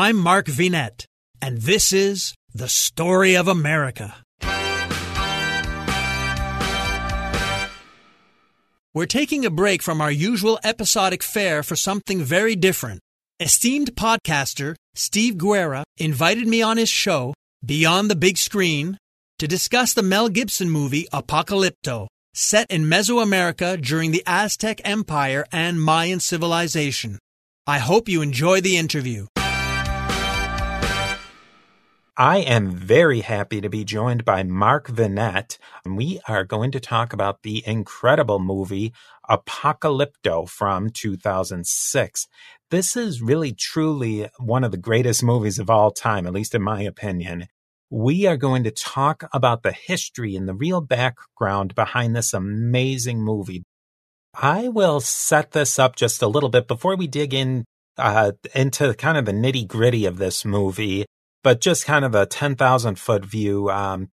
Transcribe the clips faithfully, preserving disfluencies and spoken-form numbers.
I'm Mark Vinet, and this is The Story of America. We're taking a break from our usual episodic fare for something very different. Esteemed podcaster Steve Guerra invited me on his show, Beyond the Big Screen, to discuss the Mel Gibson movie Apocalypto, set in Mesoamerica during the Aztec Empire and Mayan civilization. I hope you enjoy the interview. I am very happy to be joined by Mark Vinet, and we are going to talk about the incredible movie Apocalypto from two thousand six. This is really truly one of the greatest movies of all time, at least in my opinion. We are going to talk about the history and the real background behind this amazing movie. I will set this up just a little bit before we dig in uh, into kind of the nitty-gritty of this movie. But just kind of a ten thousand foot view, um,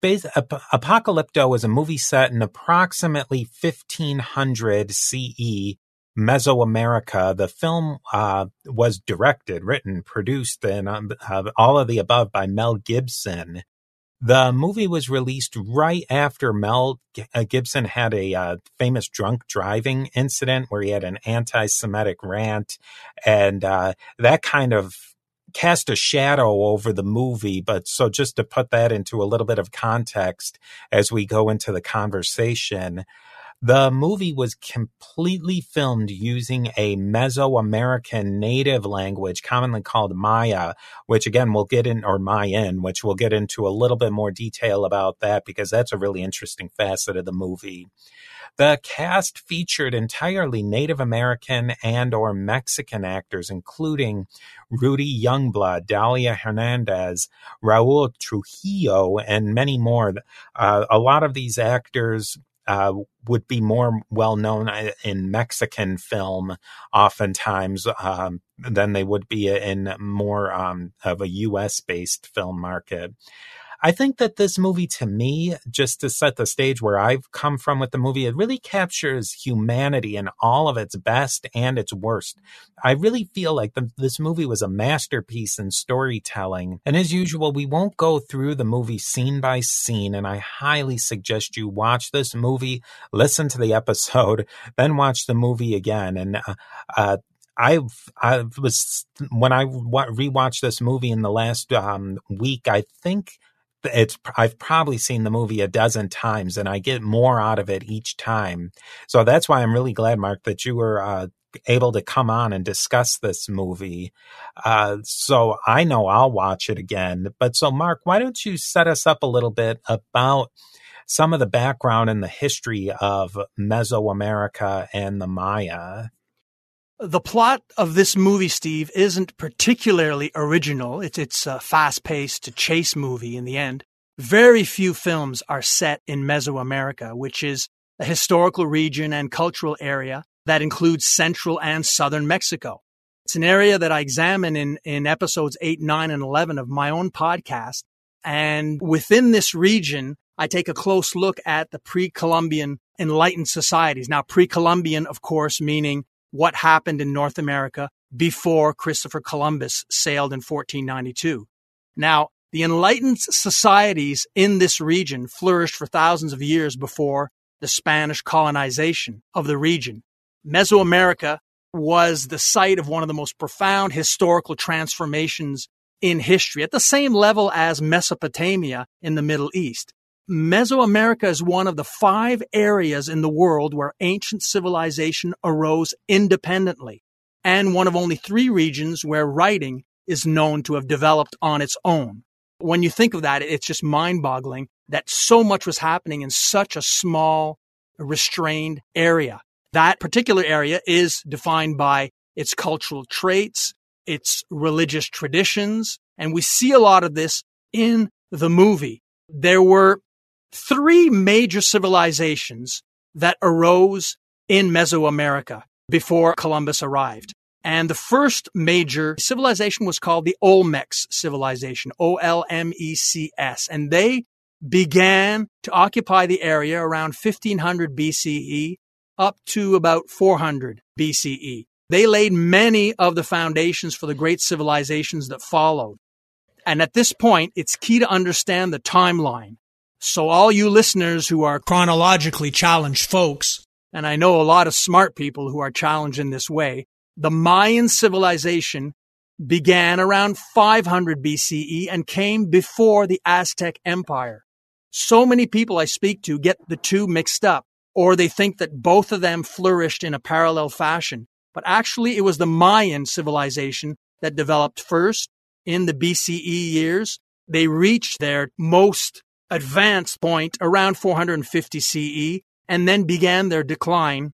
base, ap- Apocalypto is a movie set in approximately fifteen hundred C E, Mesoamerica. The film uh, was directed, written, produced, and um, uh, all of the above by Mel Gibson. The movie was released right after Mel G- uh, Gibson had a uh, famous drunk driving incident where he had an anti-Semitic rant, and uh, that kind of cast a shadow over the movie. But so just to put that into a little bit of context as we go into the conversation, the movie was completely filmed using a Mesoamerican native language commonly called Maya, which again we'll get in, or Mayan, which we'll get into a little bit more detail about that because that's a really interesting facet of the movie. The cast featured entirely Native American and or Mexican actors, including Rudy Youngblood, Dalia Hernandez, Raul Trujillo, and many more. Uh, a lot of these actors uh, would be more well-known in Mexican film oftentimes um, than they would be in more um, of a U S-based film market. I think that this movie, to me, just to set the stage where I've come from with the movie, it really captures humanity in all of its best and its worst. I really feel like the, this movie was a masterpiece in storytelling. And as usual, we won't go through the movie scene by scene, and I highly suggest you watch this movie, listen to the episode, then watch the movie again. And uh, uh I I was, when I rewatched this movie in the last um, week, I think It's I've probably seen the movie a dozen times, and I get more out of it each time. So that's why I'm really glad, Mark, that you were uh, able to come on and discuss this movie. Uh, so I know I'll watch it again. But so, Mark, why don't you set us up a little bit about some of the background and the history of Mesoamerica and the Maya? The plot of this movie, Steve, isn't particularly original. It's, it's a fast-paced chase movie in the end. Very few films are set in Mesoamerica, which is a historical region and cultural area that includes central and southern Mexico. It's an area that I examine in, in episodes eight, nine, and eleven of my own podcast. And within this region, I take a close look at the pre-Columbian enlightened societies. Now, pre-Columbian, of course, meaning what happened in North America before Christopher Columbus sailed in fourteen ninety-two. Now, the enlightened societies in this region flourished for thousands of years before the Spanish colonization of the region. Mesoamerica was the site of one of the most profound historical transformations in history, at the same level as Mesopotamia in the Middle East. Mesoamerica is one of the five areas in the world where ancient civilization arose independently, and one of only three regions where writing is known to have developed on its own. When you think of that, it's just mind-boggling that so much was happening in such a small, restrained area. That particular area is defined by its cultural traits, its religious traditions, and we see a lot of this in the movie. There were three major civilizations that arose in Mesoamerica before Columbus arrived. And the first major civilization was called the Olmecs civilization, O L M E C S. And they began to occupy the area around fifteen hundred B C E up to about four hundred B C E. They laid many of the foundations for the great civilizations that followed. And at this point, it's key to understand the timeline. So all you listeners who are chronologically challenged folks, and I know a lot of smart people who are challenged in this way, the Mayan civilization began around five hundred B C E and came before the Aztec Empire. So many people I speak to get the two mixed up, or they think that both of them flourished in a parallel fashion. But actually, it was the Mayan civilization that developed first in the B C E years. They reached their most advanced point around four hundred fifty C E and then began their decline,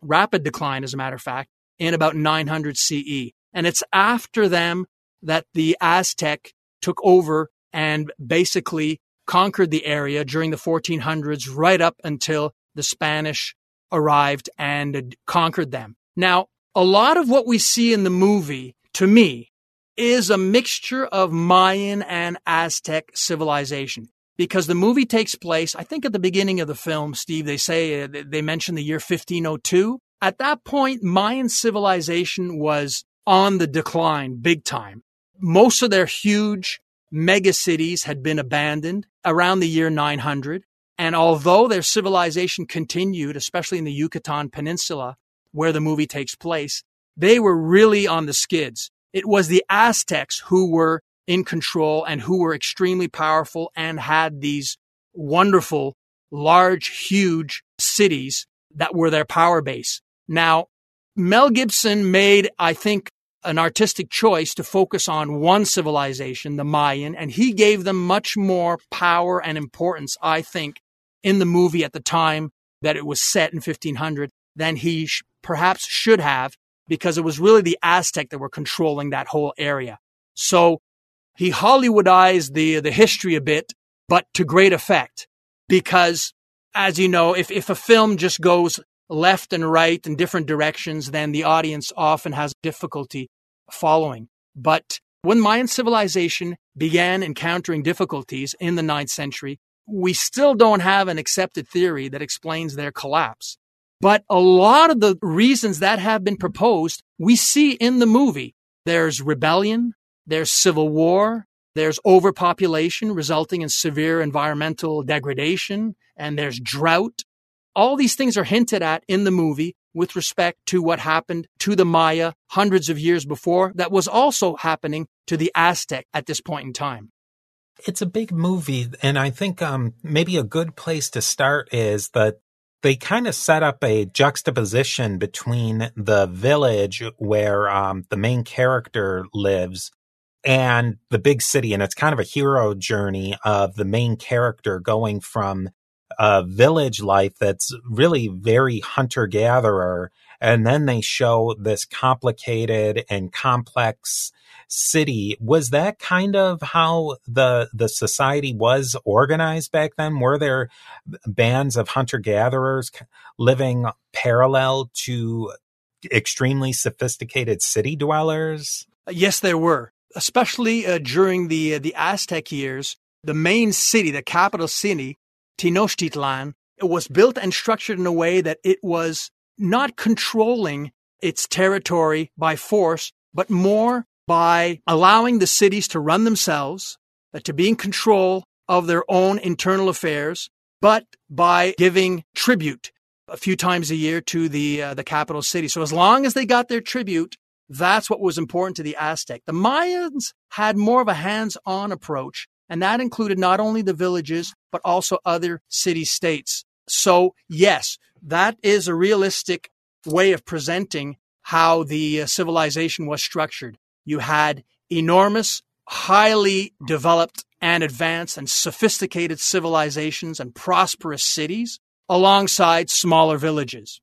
rapid decline, as a matter of fact, in about nine hundred C E. And it's after them that the Aztec took over and basically conquered the area during the fourteen hundreds, right up until the Spanish arrived and conquered them. Now, a lot of what we see in the movie, to me, is a mixture of Mayan and Aztec civilization, because the movie takes place, I think at the beginning of the film, Steve, they say, they mention the year fifteen oh two. At that point, Mayan civilization was on the decline big time. Most of their huge megacities had been abandoned around the year nine hundred. And although their civilization continued, especially in the Yucatan Peninsula, where the movie takes place, they were really on the skids. It was the Aztecs who were in control and who were extremely powerful and had these wonderful, large, huge cities that were their power base. Now, Mel Gibson made, I think, an artistic choice to focus on one civilization, the Mayan, and he gave them much more power and importance, I think, in the movie at the time that it was set in fifteen hundred than he sh- perhaps should have, because it was really the Aztec that were controlling that whole area. So he Hollywoodized the, the history a bit, but to great effect, because, as you know, if, if a film just goes left and right in different directions, then the audience often has difficulty following. But when Mayan civilization began encountering difficulties in the ninth century, we still don't have an accepted theory that explains their collapse. But a lot of the reasons that have been proposed, we see in the movie. There's rebellion, there's civil war, there's overpopulation resulting in severe environmental degradation, and there's drought. All these things are hinted at in the movie with respect to what happened to the Maya hundreds of years before that was also happening to the Aztec at this point in time. It's a big movie, and I think um, maybe a good place to start is that they kind of set up a juxtaposition between the village where um, the main character lives and the big city, and it's kind of a hero journey of the main character going from a village life that's really very hunter-gatherer, and then they show this complicated and complex city. Was that kind of how the the society was organized back then? Were there bands of hunter-gatherers living parallel to extremely sophisticated city dwellers? Yes, there were, especially uh, during the uh, the Aztec years. The main city, the capital city, Tenochtitlan, it was built and structured in a way that it was not controlling its territory by force, but more by allowing the cities to run themselves, to be in control of their own internal affairs, but by giving tribute a few times a year to the uh, the capital city. So as long as they got their tribute, that's what was important to the Aztec. The Mayans had more of a hands-on approach, and that included not only the villages, but also other city-states. So, yes, that is a realistic way of presenting how the uh, civilization was structured. You had enormous, highly developed and advanced and sophisticated civilizations and prosperous cities alongside smaller villages.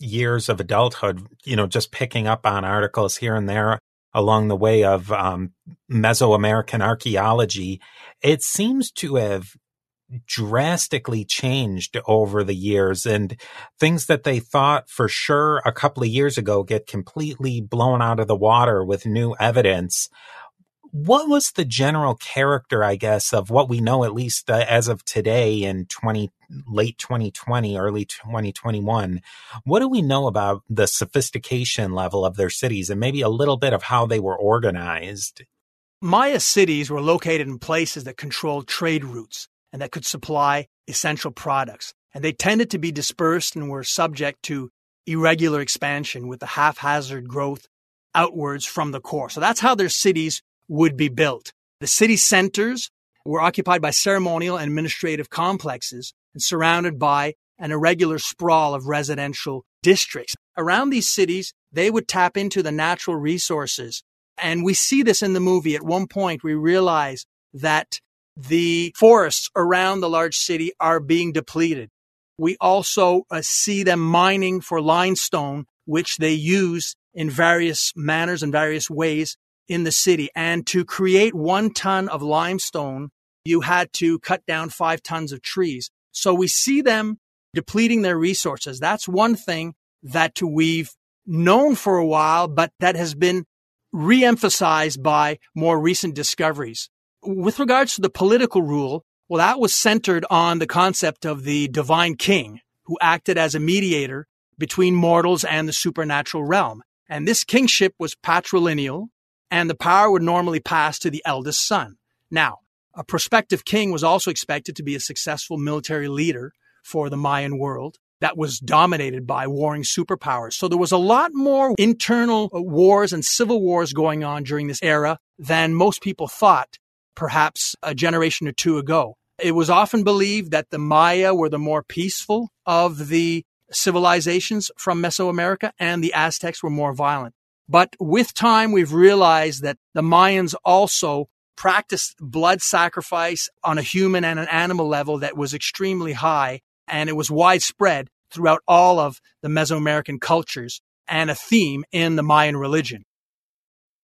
years of adulthood, you know, just picking up on articles here and there along the way of um, Mesoamerican archaeology, it seems to have drastically changed over the years, and things that they thought for sure a couple of years ago get completely blown out of the water with new evidence. What was the general character, I guess, of what we know, at least uh, as of today in twenty, late twenty twenty, early twenty twenty-one? What do we know about the sophistication level of their cities and maybe a little bit of how they were organized? Maya cities were located in places that controlled trade routes and that could supply essential products. And they tended to be dispersed and were subject to irregular expansion with the haphazard growth outwards from the core. So that's how their cities would be built. The city centers were occupied by ceremonial and administrative complexes and surrounded by an irregular sprawl of residential districts. Around these cities, they would tap into the natural resources. And we see this in the movie. At one point, we realize that the forests around the large city are being depleted. We also uh, see them mining for limestone, which they use in various manners and various ways in the city. And to create one ton of limestone, you had to cut down five tons of trees. So we see them depleting their resources. That's one thing that we've known for a while, but that has been reemphasized by more recent discoveries. With regards to the political rule, well, that was centered on the concept of the divine king, who acted as a mediator between mortals and the supernatural realm. And this kingship was patrilineal, and the power would normally pass to the eldest son. Now, a prospective king was also expected to be a successful military leader for the Mayan world that was dominated by warring superpowers. So there was a lot more internal wars and civil wars going on during this era than most people thought, perhaps a generation or two ago. It was often believed that the Maya were the more peaceful of the civilizations from Mesoamerica, and the Aztecs were more violent. But with time, we've realized that the Mayans also practiced blood sacrifice on a human and an animal level that was extremely high, and it was widespread throughout all of the Mesoamerican cultures and a theme in the Mayan religion.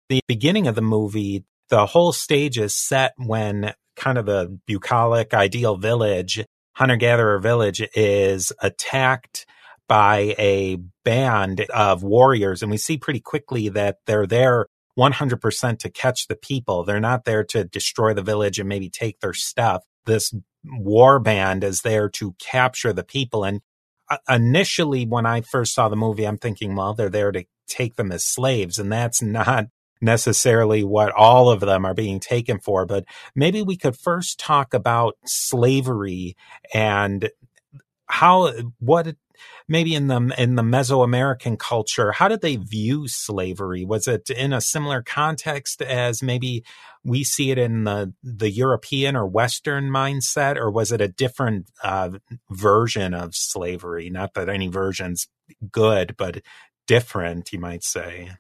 The beginning of the movie, the whole stage is set when kind of a bucolic, ideal village, hunter-gatherer village, is attacked by a band of warriors. And we see pretty quickly that they're there one hundred percent to catch the people. They're not there to destroy the village and maybe take their stuff. This war band is there to capture the people. And initially, when I first saw the movie, I'm thinking, well, they're there to take them as slaves. And that's not necessarily what all of them are being taken for. But maybe we could first talk about slavery and how, what, maybe in the in the Mesoamerican culture, how did they view slavery? Was it in a similar context as maybe we see it in the, the European or Western mindset, or was it a different uh, version of slavery? Not that any version's good, but different, you might say.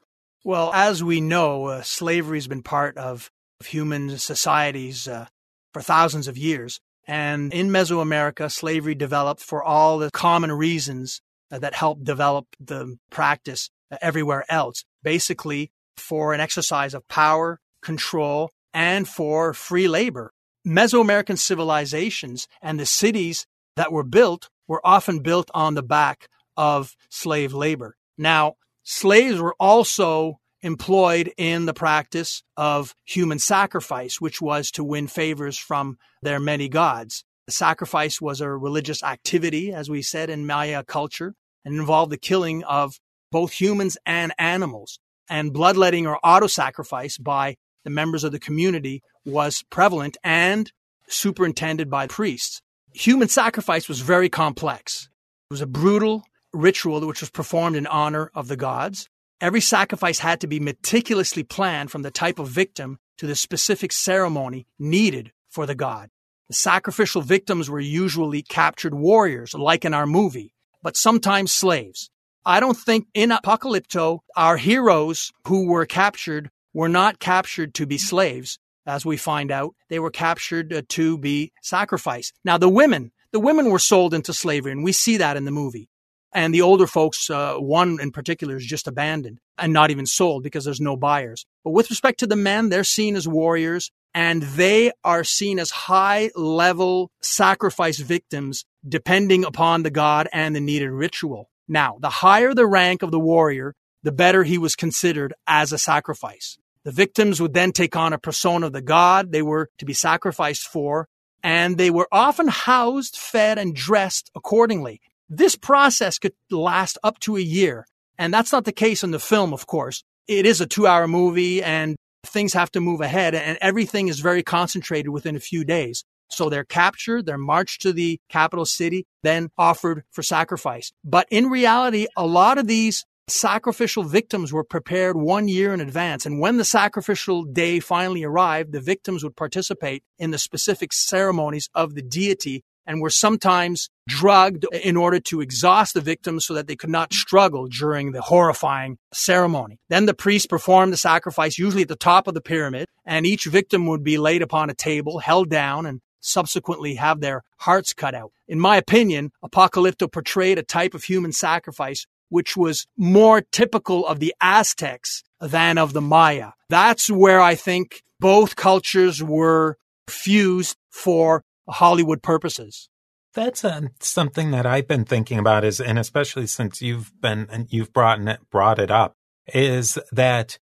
Well, as we know, uh, slavery has been part of, of human societies uh, for thousands of years. And in Mesoamerica, slavery developed for all the common reasons that helped develop the practice everywhere else. Basically, for an exercise of power, control, and for free labor. Mesoamerican civilizations and the cities that were built were often built on the back of slave labor. Now, slaves were also employed in the practice of human sacrifice, which was to win favors from their many gods. The sacrifice was a religious activity, as we said, in Maya culture, and involved the killing of both humans and animals. And bloodletting or auto-sacrifice by the members of the community was prevalent and superintended by priests. Human sacrifice was very complex. It was a brutal ritual which was performed in honor of the gods. Every sacrifice had to be meticulously planned from the type of victim to the specific ceremony needed for the god. The sacrificial victims were usually captured warriors, like in our movie, but sometimes slaves. I don't think in Apocalypto, our heroes who were captured were not captured to be slaves. As we find out, they were captured to be sacrificed. Now, the women, the women were sold into slavery, and we see that in the movie. And the older folks, uh, one in particular, is just abandoned and not even sold because there's no buyers. But with respect to the men, they're seen as warriors, and they are seen as high-level sacrifice victims depending upon the god and the needed ritual. Now, the higher the rank of the warrior, the better he was considered as a sacrifice. The victims would then take on a persona of the god they were to be sacrificed for, and they were often housed, fed, and dressed accordingly. This process could last up to a year, and that's not the case in the film, of course. It is a two-hour movie, and things have to move ahead, and everything is very concentrated within a few days. So they're captured, they're marched to the capital city, then offered for sacrifice. But in reality, a lot of these sacrificial victims were prepared one year in advance, and when the sacrificial day finally arrived, the victims would participate in the specific ceremonies of the deity and were sometimes drugged in order to exhaust the victims so that they could not struggle during the horrifying ceremony. Then the priest performed the sacrifice, usually at the top of the pyramid, and each victim would be laid upon a table, held down, and subsequently have their hearts cut out. In my opinion, Apocalypto portrayed a type of human sacrifice which was more typical of the Aztecs than of the Maya. That's where I think both cultures were fused for Hollywood purposes. That's uh, something that I've been thinking about, is, and especially since you've been you've brought it brought it up, is that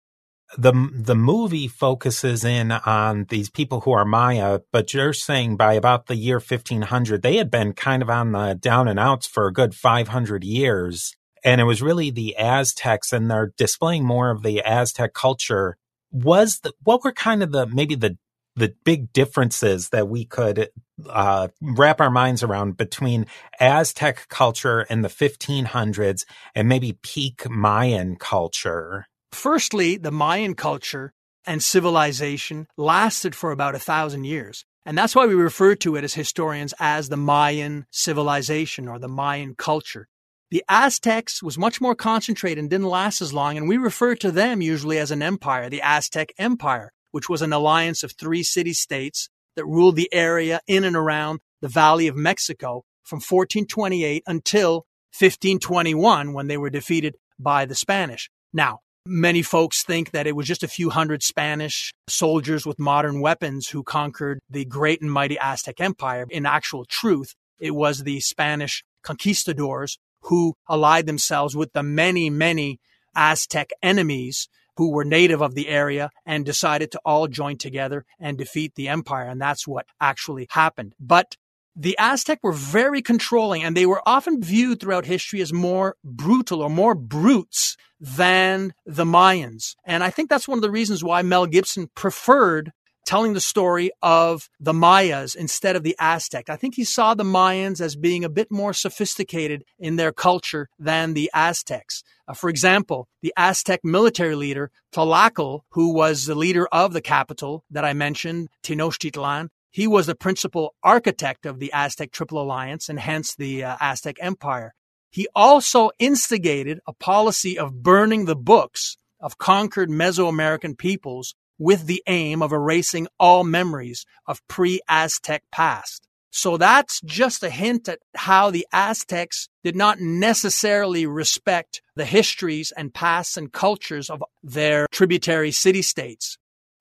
the the movie focuses in on these people who are Maya, but you're saying by about the year fifteen hundred, they had been kind of on the down and outs for a good five hundred years. And it was really the Aztecs, and they're displaying more of the Aztec culture. Was the, what were kind of the, maybe the, the big differences that we could uh, wrap our minds around between Aztec culture in the fifteen hundreds and maybe peak Mayan culture? Firstly, the Mayan culture and civilization lasted for about a thousand years. And that's why we refer to it as historians as the Mayan civilization or the Mayan culture. The Aztecs was much more concentrated and didn't last as long, and we refer to them usually as an empire, the Aztec Empire, which was an alliance of three city-states that ruled the area in and around the Valley of Mexico from fourteen twenty-eight until fifteen twenty-one, when they were defeated by the Spanish. Now, many folks think that it was just a few hundred Spanish soldiers with modern weapons who conquered the great and mighty Aztec Empire. In actual truth, it was the Spanish conquistadors who allied themselves with the many, many Aztec enemies who were native of the area and decided to all join together and defeat the empire. And that's what actually happened. But the Aztec were very controlling, and they were often viewed throughout history as more brutal or more brutes than the Mayans. And I think that's one of the reasons why Mel Gibson preferred telling the story of the Mayas instead of the Aztec. I think he saw the Mayans as being a bit more sophisticated in their culture than the Aztecs. Uh, for example, the Aztec military leader, Tlacael, who was the leader of the capital that I mentioned, Tenochtitlan, he was the principal architect of the Aztec Triple Alliance and hence the uh, Aztec Empire. He also instigated a policy of burning the books of conquered Mesoamerican peoples with the aim of erasing all memories of pre-Aztec past. So that's just a hint at how the Aztecs did not necessarily respect the histories and pasts and cultures of their tributary city-states.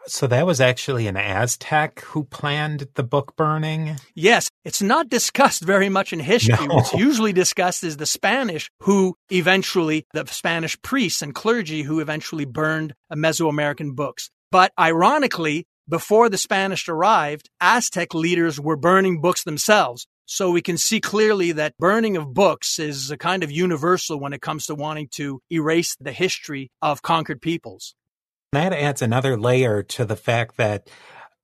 So that was actually an Aztec who planned the book burning? Yes. It's not discussed very much in history. No. What's usually discussed is the Spanish who eventually, the Spanish priests and clergy who eventually burned Mesoamerican books. But ironically, before the Spanish arrived, Aztec leaders were burning books themselves. So we can see clearly that burning of books is a kind of universal when it comes to wanting to erase the history of conquered peoples. That adds another layer to the fact that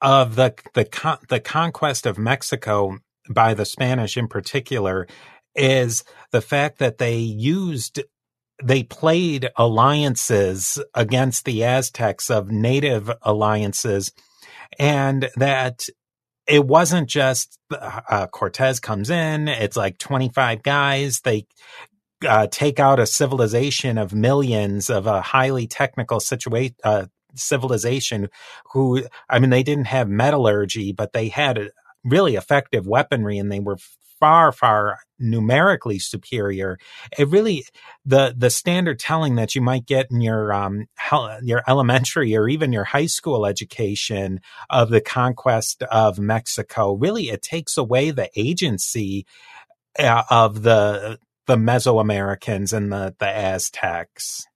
of the the, con- the conquest of Mexico by the Spanish in particular, is the fact that they used, they played alliances against the Aztecs of native alliances, and that it wasn't just uh, Cortez comes in, it's like twenty-five guys, they uh, take out a civilization of millions, of a highly technical situation, uh, civilization who, I mean, they didn't have metallurgy, but they had really effective weaponry, and they were far, far numerically superior. It really, the the standard telling that you might get in your um hel- your elementary or even your high school education of the conquest of Mexico, really, it takes away the agency uh, of the the Mesoamericans and the, the Aztecs.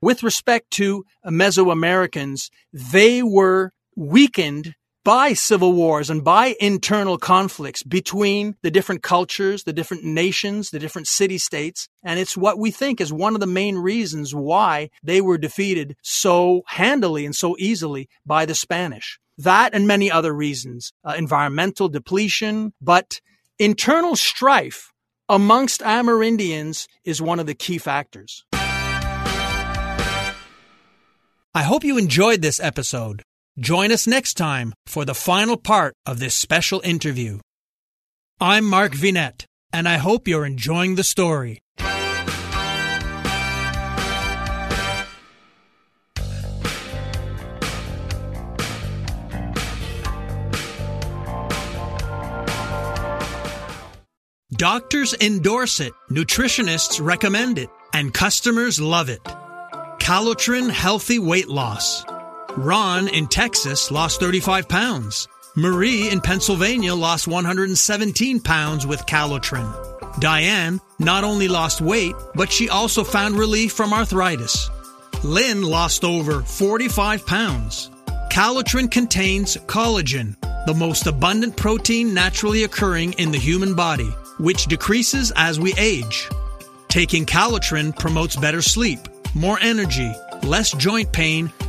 With respect to Mesoamericans, they were weakened by civil wars and by internal conflicts between the different cultures, the different nations, the different city-states. And it's what we think is one of the main reasons why they were defeated so handily and so easily by the Spanish. That and many other reasons, uh, environmental depletion, but internal strife amongst Amerindians is one of the key factors. I hope you enjoyed this episode. Join us next time for the final part of this special interview. I'm Mark Vinet, and I hope you're enjoying the story. Doctors endorse it, nutritionists recommend it, and customers love it. Calotrin Healthy Weight Loss. Ron in Texas lost thirty-five pounds. Marie in Pennsylvania lost one hundred seventeen pounds with Calotrin. Diane not only lost weight, but she also found relief from arthritis. Lynn lost over forty-five pounds. Calotrin contains collagen, the most abundant protein naturally occurring in the human body, which decreases as we age. Taking Calotrin promotes better sleep, more energy, less joint pain,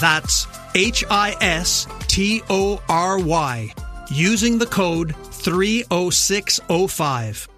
that's H I S T O R Y, using the code three oh six oh five.